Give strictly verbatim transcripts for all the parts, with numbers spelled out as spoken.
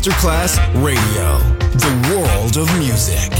Masterclass Radio, the world of music.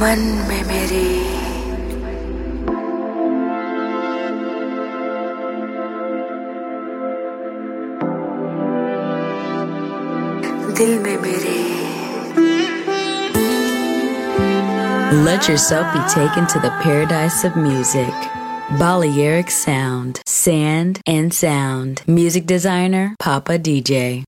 मन में मेरे दिल में मेरे. Let yourself be taken to the paradise of music. Balearic Sound, Sand and Sound. Music designer, Papa D J.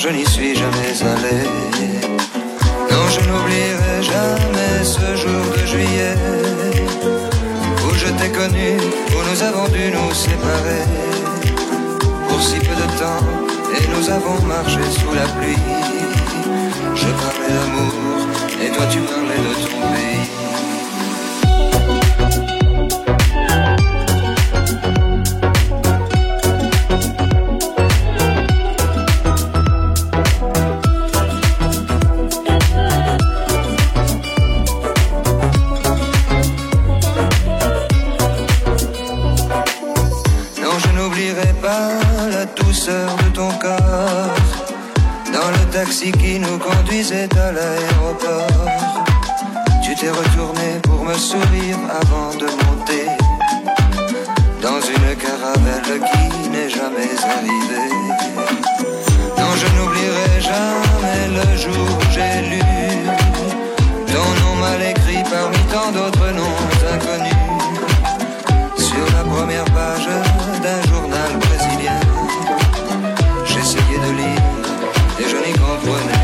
Je n'y suis jamais allé. je n'oublierai jamais ce jour de juillet où je t'ai connu, où nous avons dû nous séparer pour si peu de temps et nous avons marché sous la pluie. Je parlais d'amour et toi tu parlais de ton pays. Qui nous conduisait à l'aéroport. Tu t'es retourné pour me sourire avant de monter dans une caravelle qui n'est jamais arrivée. Non, je n'oublierai jamais le jour où j'ai lu ton nom mal écrit parmi tant d'autres noms inconnus sur la première page d'un journal brésilien. J'essayais de lire et je n'y comprenais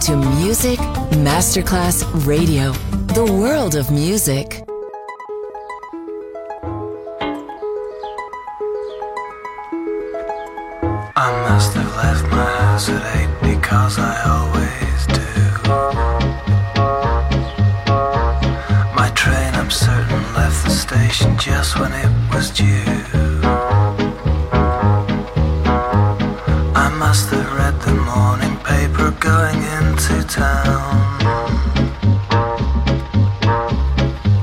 to Music Masterclass Radio, the world of music. I must have left my house at eight because I always do. My train, I'm certain, left the station just when it was due. I must have read the morning paper going into town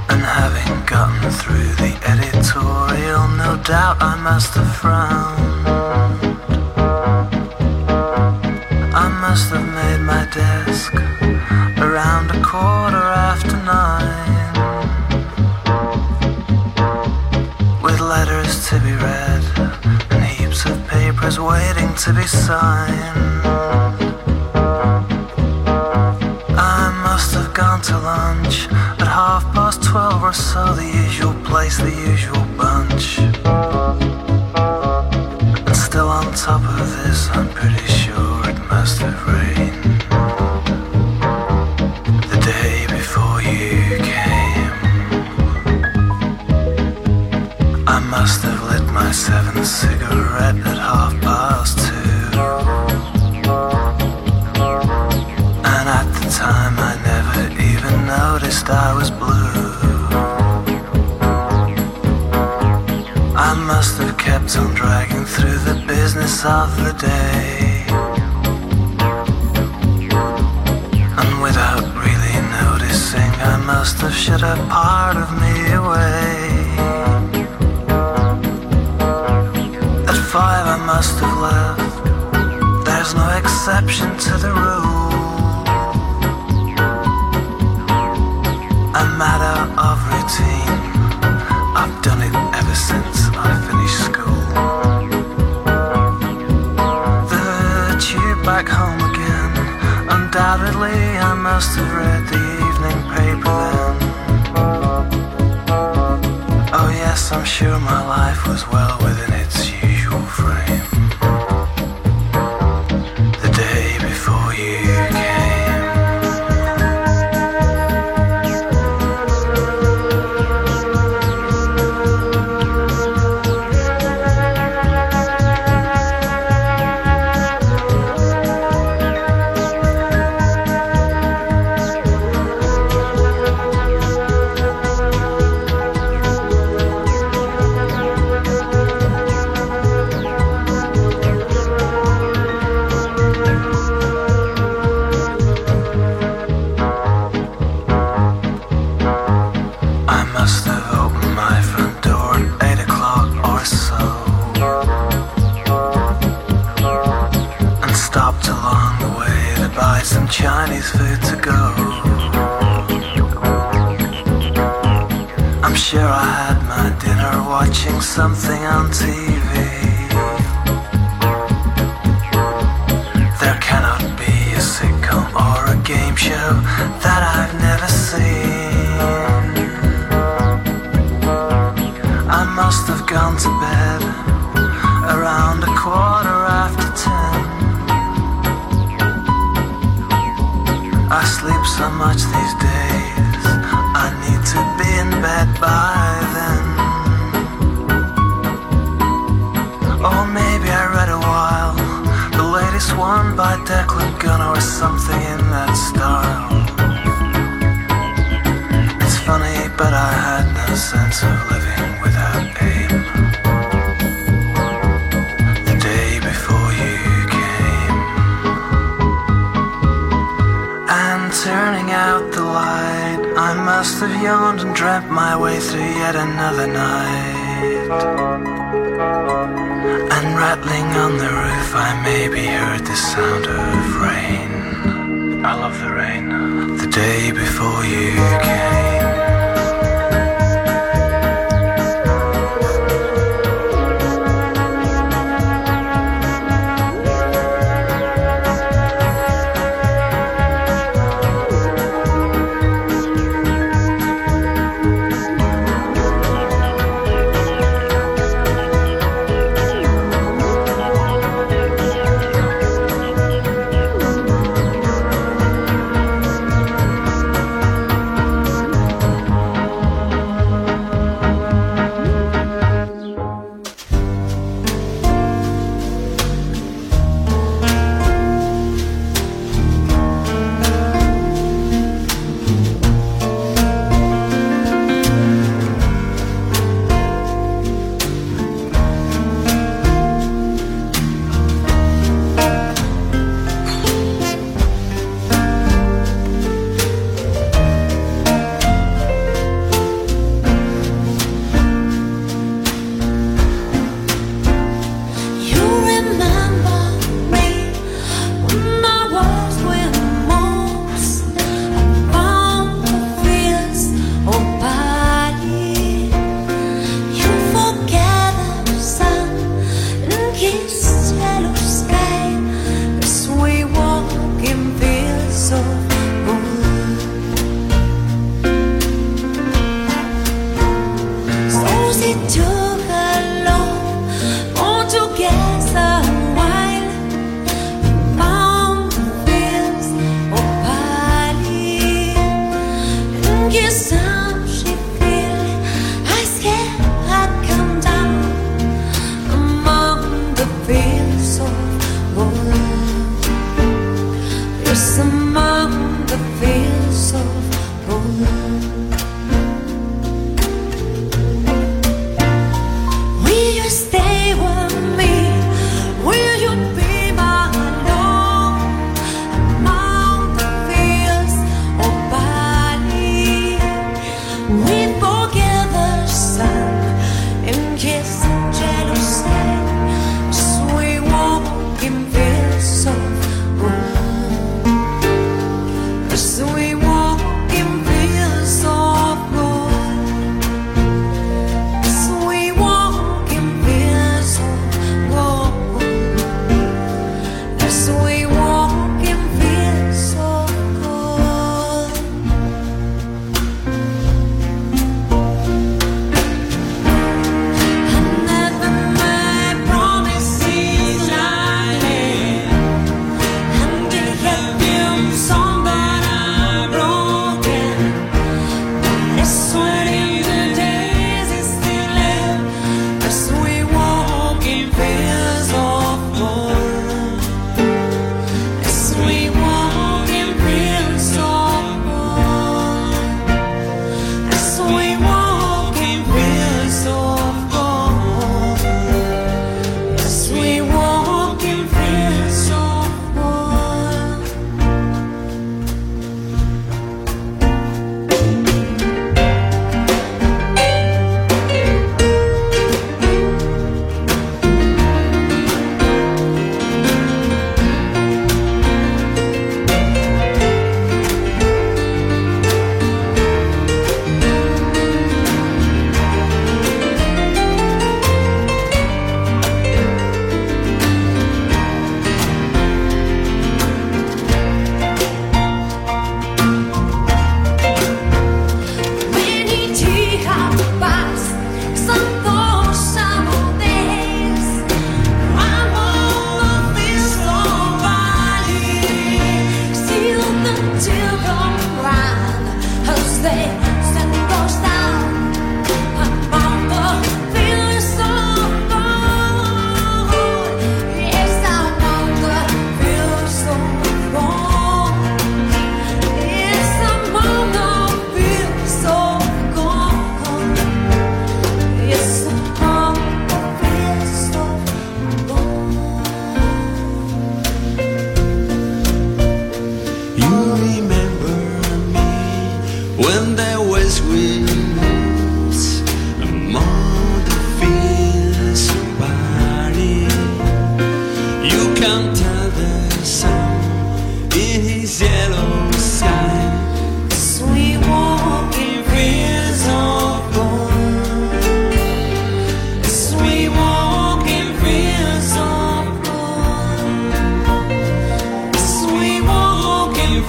and having gotten through the editorial, no doubt I must have frowned. I must have made my desk around a quarter after nine with letters to be read and heaps of papers waiting to be signed. To lunch at half past twelve or so, the usual place, the usual bunch. And still on top of this, I'm pretty sure it must have rained the day before you came. I must have lit my seventh cigarette at half past two, and at the time I never even noticed I was blue. I must have kept on dragging through the business of the day, and without really noticing I must have shut a part of me away. At five I must have left. There's no exception to the rule. A matter of routine. I've done it ever since I finished school. The tube back home again. Undoubtedly I must have read the evening paper then. Oh yes, I'm sure my life was well within its usual frame. The day before you came. Chinese food to go. I'm sure I had my dinner watching something on T V. There cannot be a sitcom or a game show that I've never seen. I must have gone to bed around a quarter after ten. I sleep so much these days, I need to be in bed by then. Or maybe I read a while, the latest one by Declan Gunnar or something in that style. It's funny, but I had no sense of living without aim. Turning out the light, I must have yawned and dreamt my way through yet another night. And rattling on the roof, I maybe heard the sound of rain. I love the rain. The day before you came.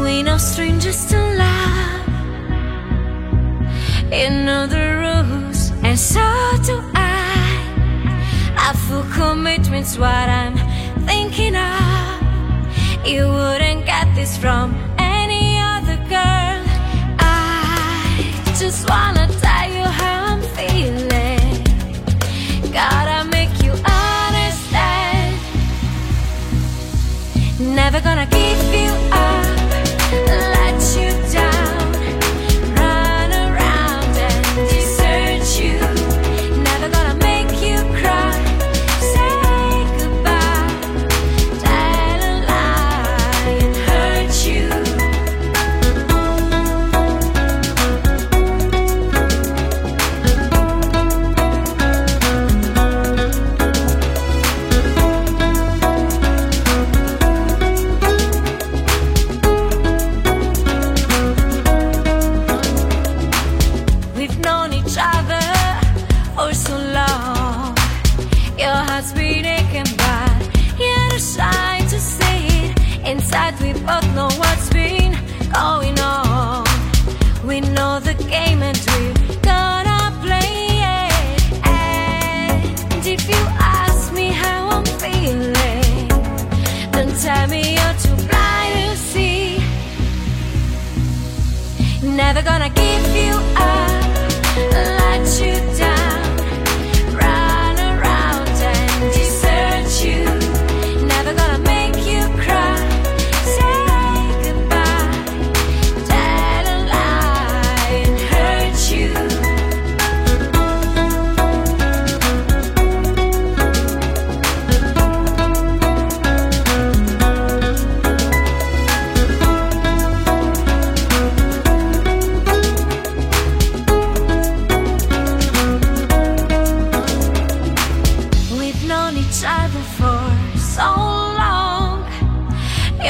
We're no strangers to love, you know the and so do I. I feel commitment's what I'm thinking of. You wouldn't get this from any other girl. I just wanna tell you how I'm feeling. Gotta make you understand. Never gonna give you up, let you down. Tell me you're too blind.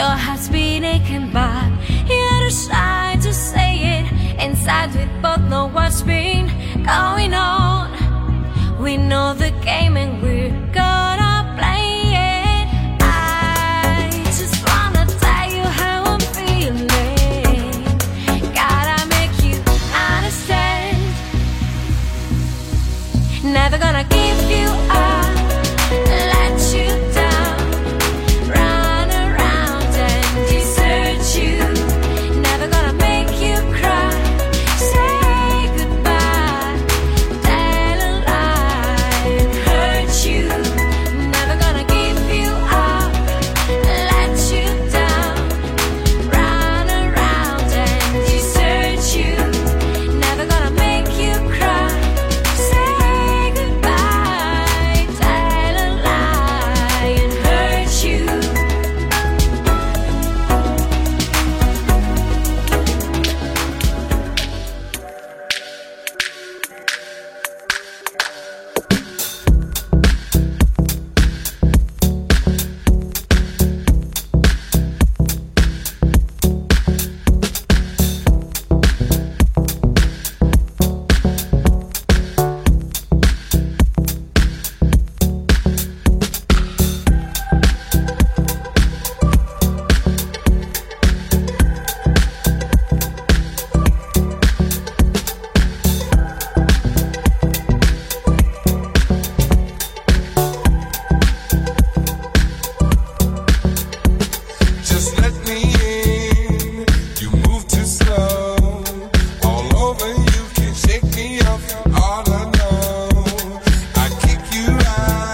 Your heart's been aching, but you're too shy to say it. Inside we both know what's been going on. We know the game and we're gonna play it. I just wanna tell you how I'm feeling. Gotta make you understand. Never gonna give you up, let you down, run around and desert you. Never gonna make you cry, say goodbye, tell a lie and hurt you. Never gonna give you up, let you down, run around and desert you. Never gonna make you cry, say goodbye, tell a lie and hurt you. Just let me in. You move too slow. All over you, can't shake me off. All I know,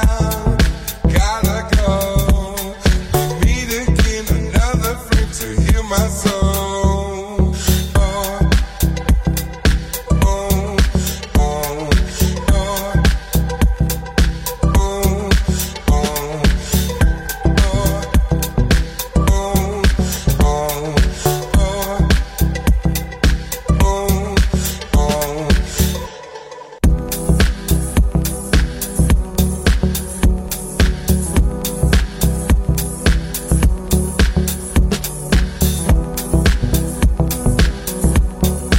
I kick you out. Gotta go. We meet again, another friend to heal my soul. Oh, oh, oh, oh, oh,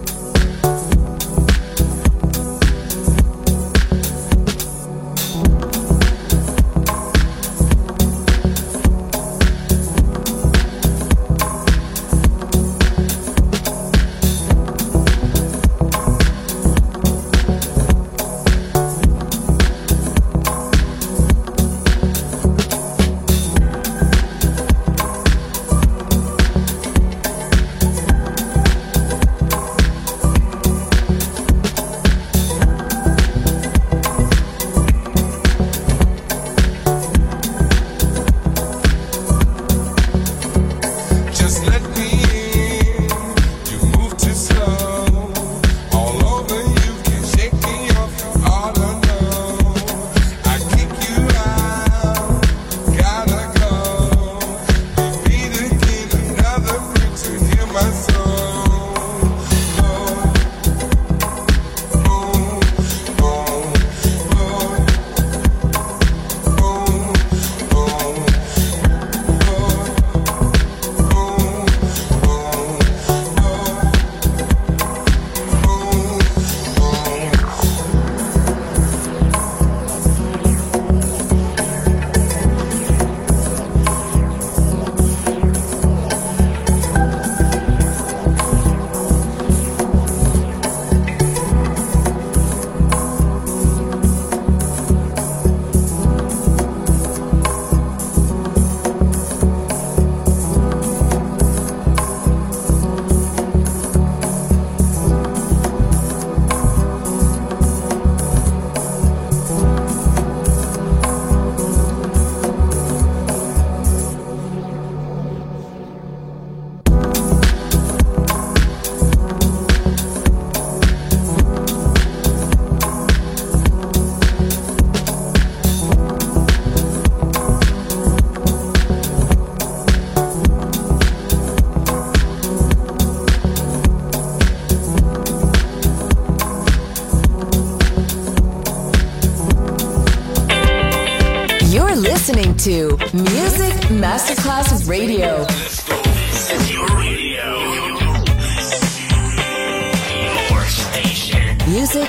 oh, oh. Oh, oh, oh, oh, oh. Just let me in. You move too slow. All over you, can't shake me off. All I know, I kick you out. Gotta go. We meet again, another friend to heal my soul. Oh, oh, oh, oh, oh, oh, oh. Oh, oh, oh, oh, oh. You're listening to Music Masterclass Radio. Let's go. This is your radio. Your station. Music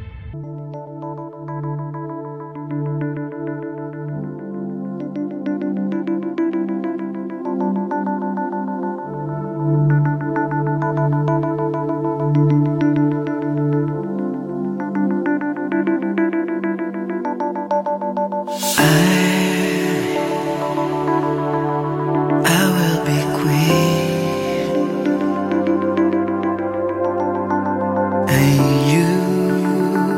And you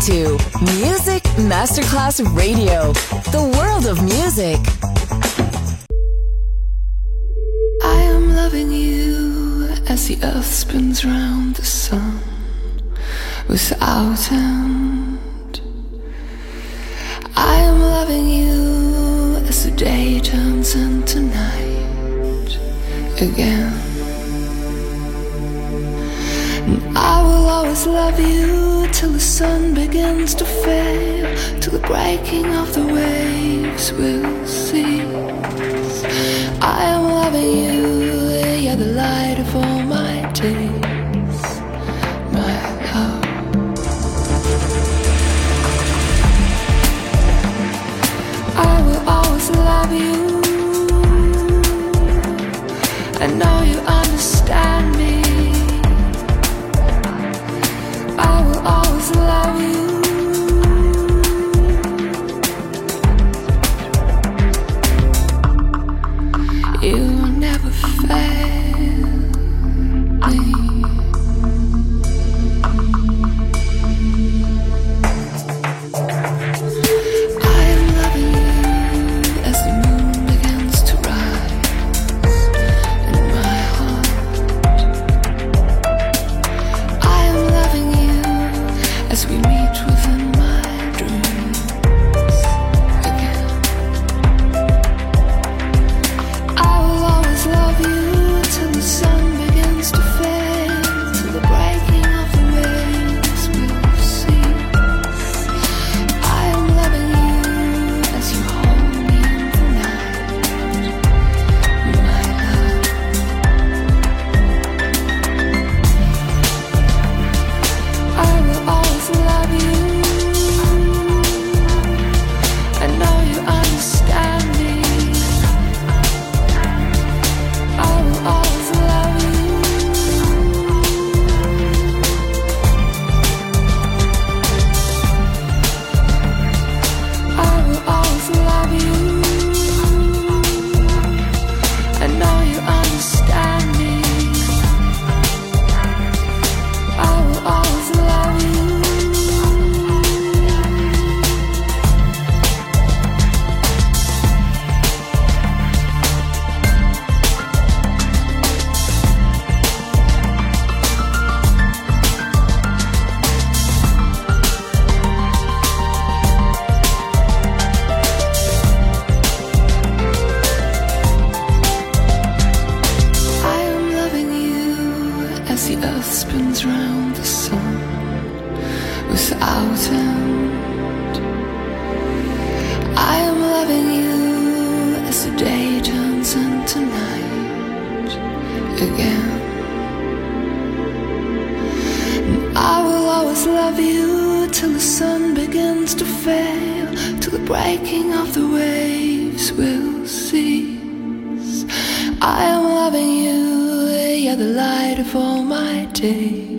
to Music Masterclass Radio, the world of music. I am loving you as the earth spins round the sun without end. I am loving you as the day turns into night again. I will always love you till the sun begins to fail, till the breaking of the waves will cease. I am loving you, you're the light of all my days, my love. I will always love you, I know you understand me. I will always love you. You will never fail me. I am loving you as the moon begins to rise in my heart. I am loving you as we meet within my dreams again. I will always love you till the sun begins to fade, till the breaking of the waves will cease. I am loving you as you hold me in the night, my love. I will always love you, I know you understand me. I will always love you, I will always love you, I know you understand me. I will always love you.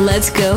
Let's go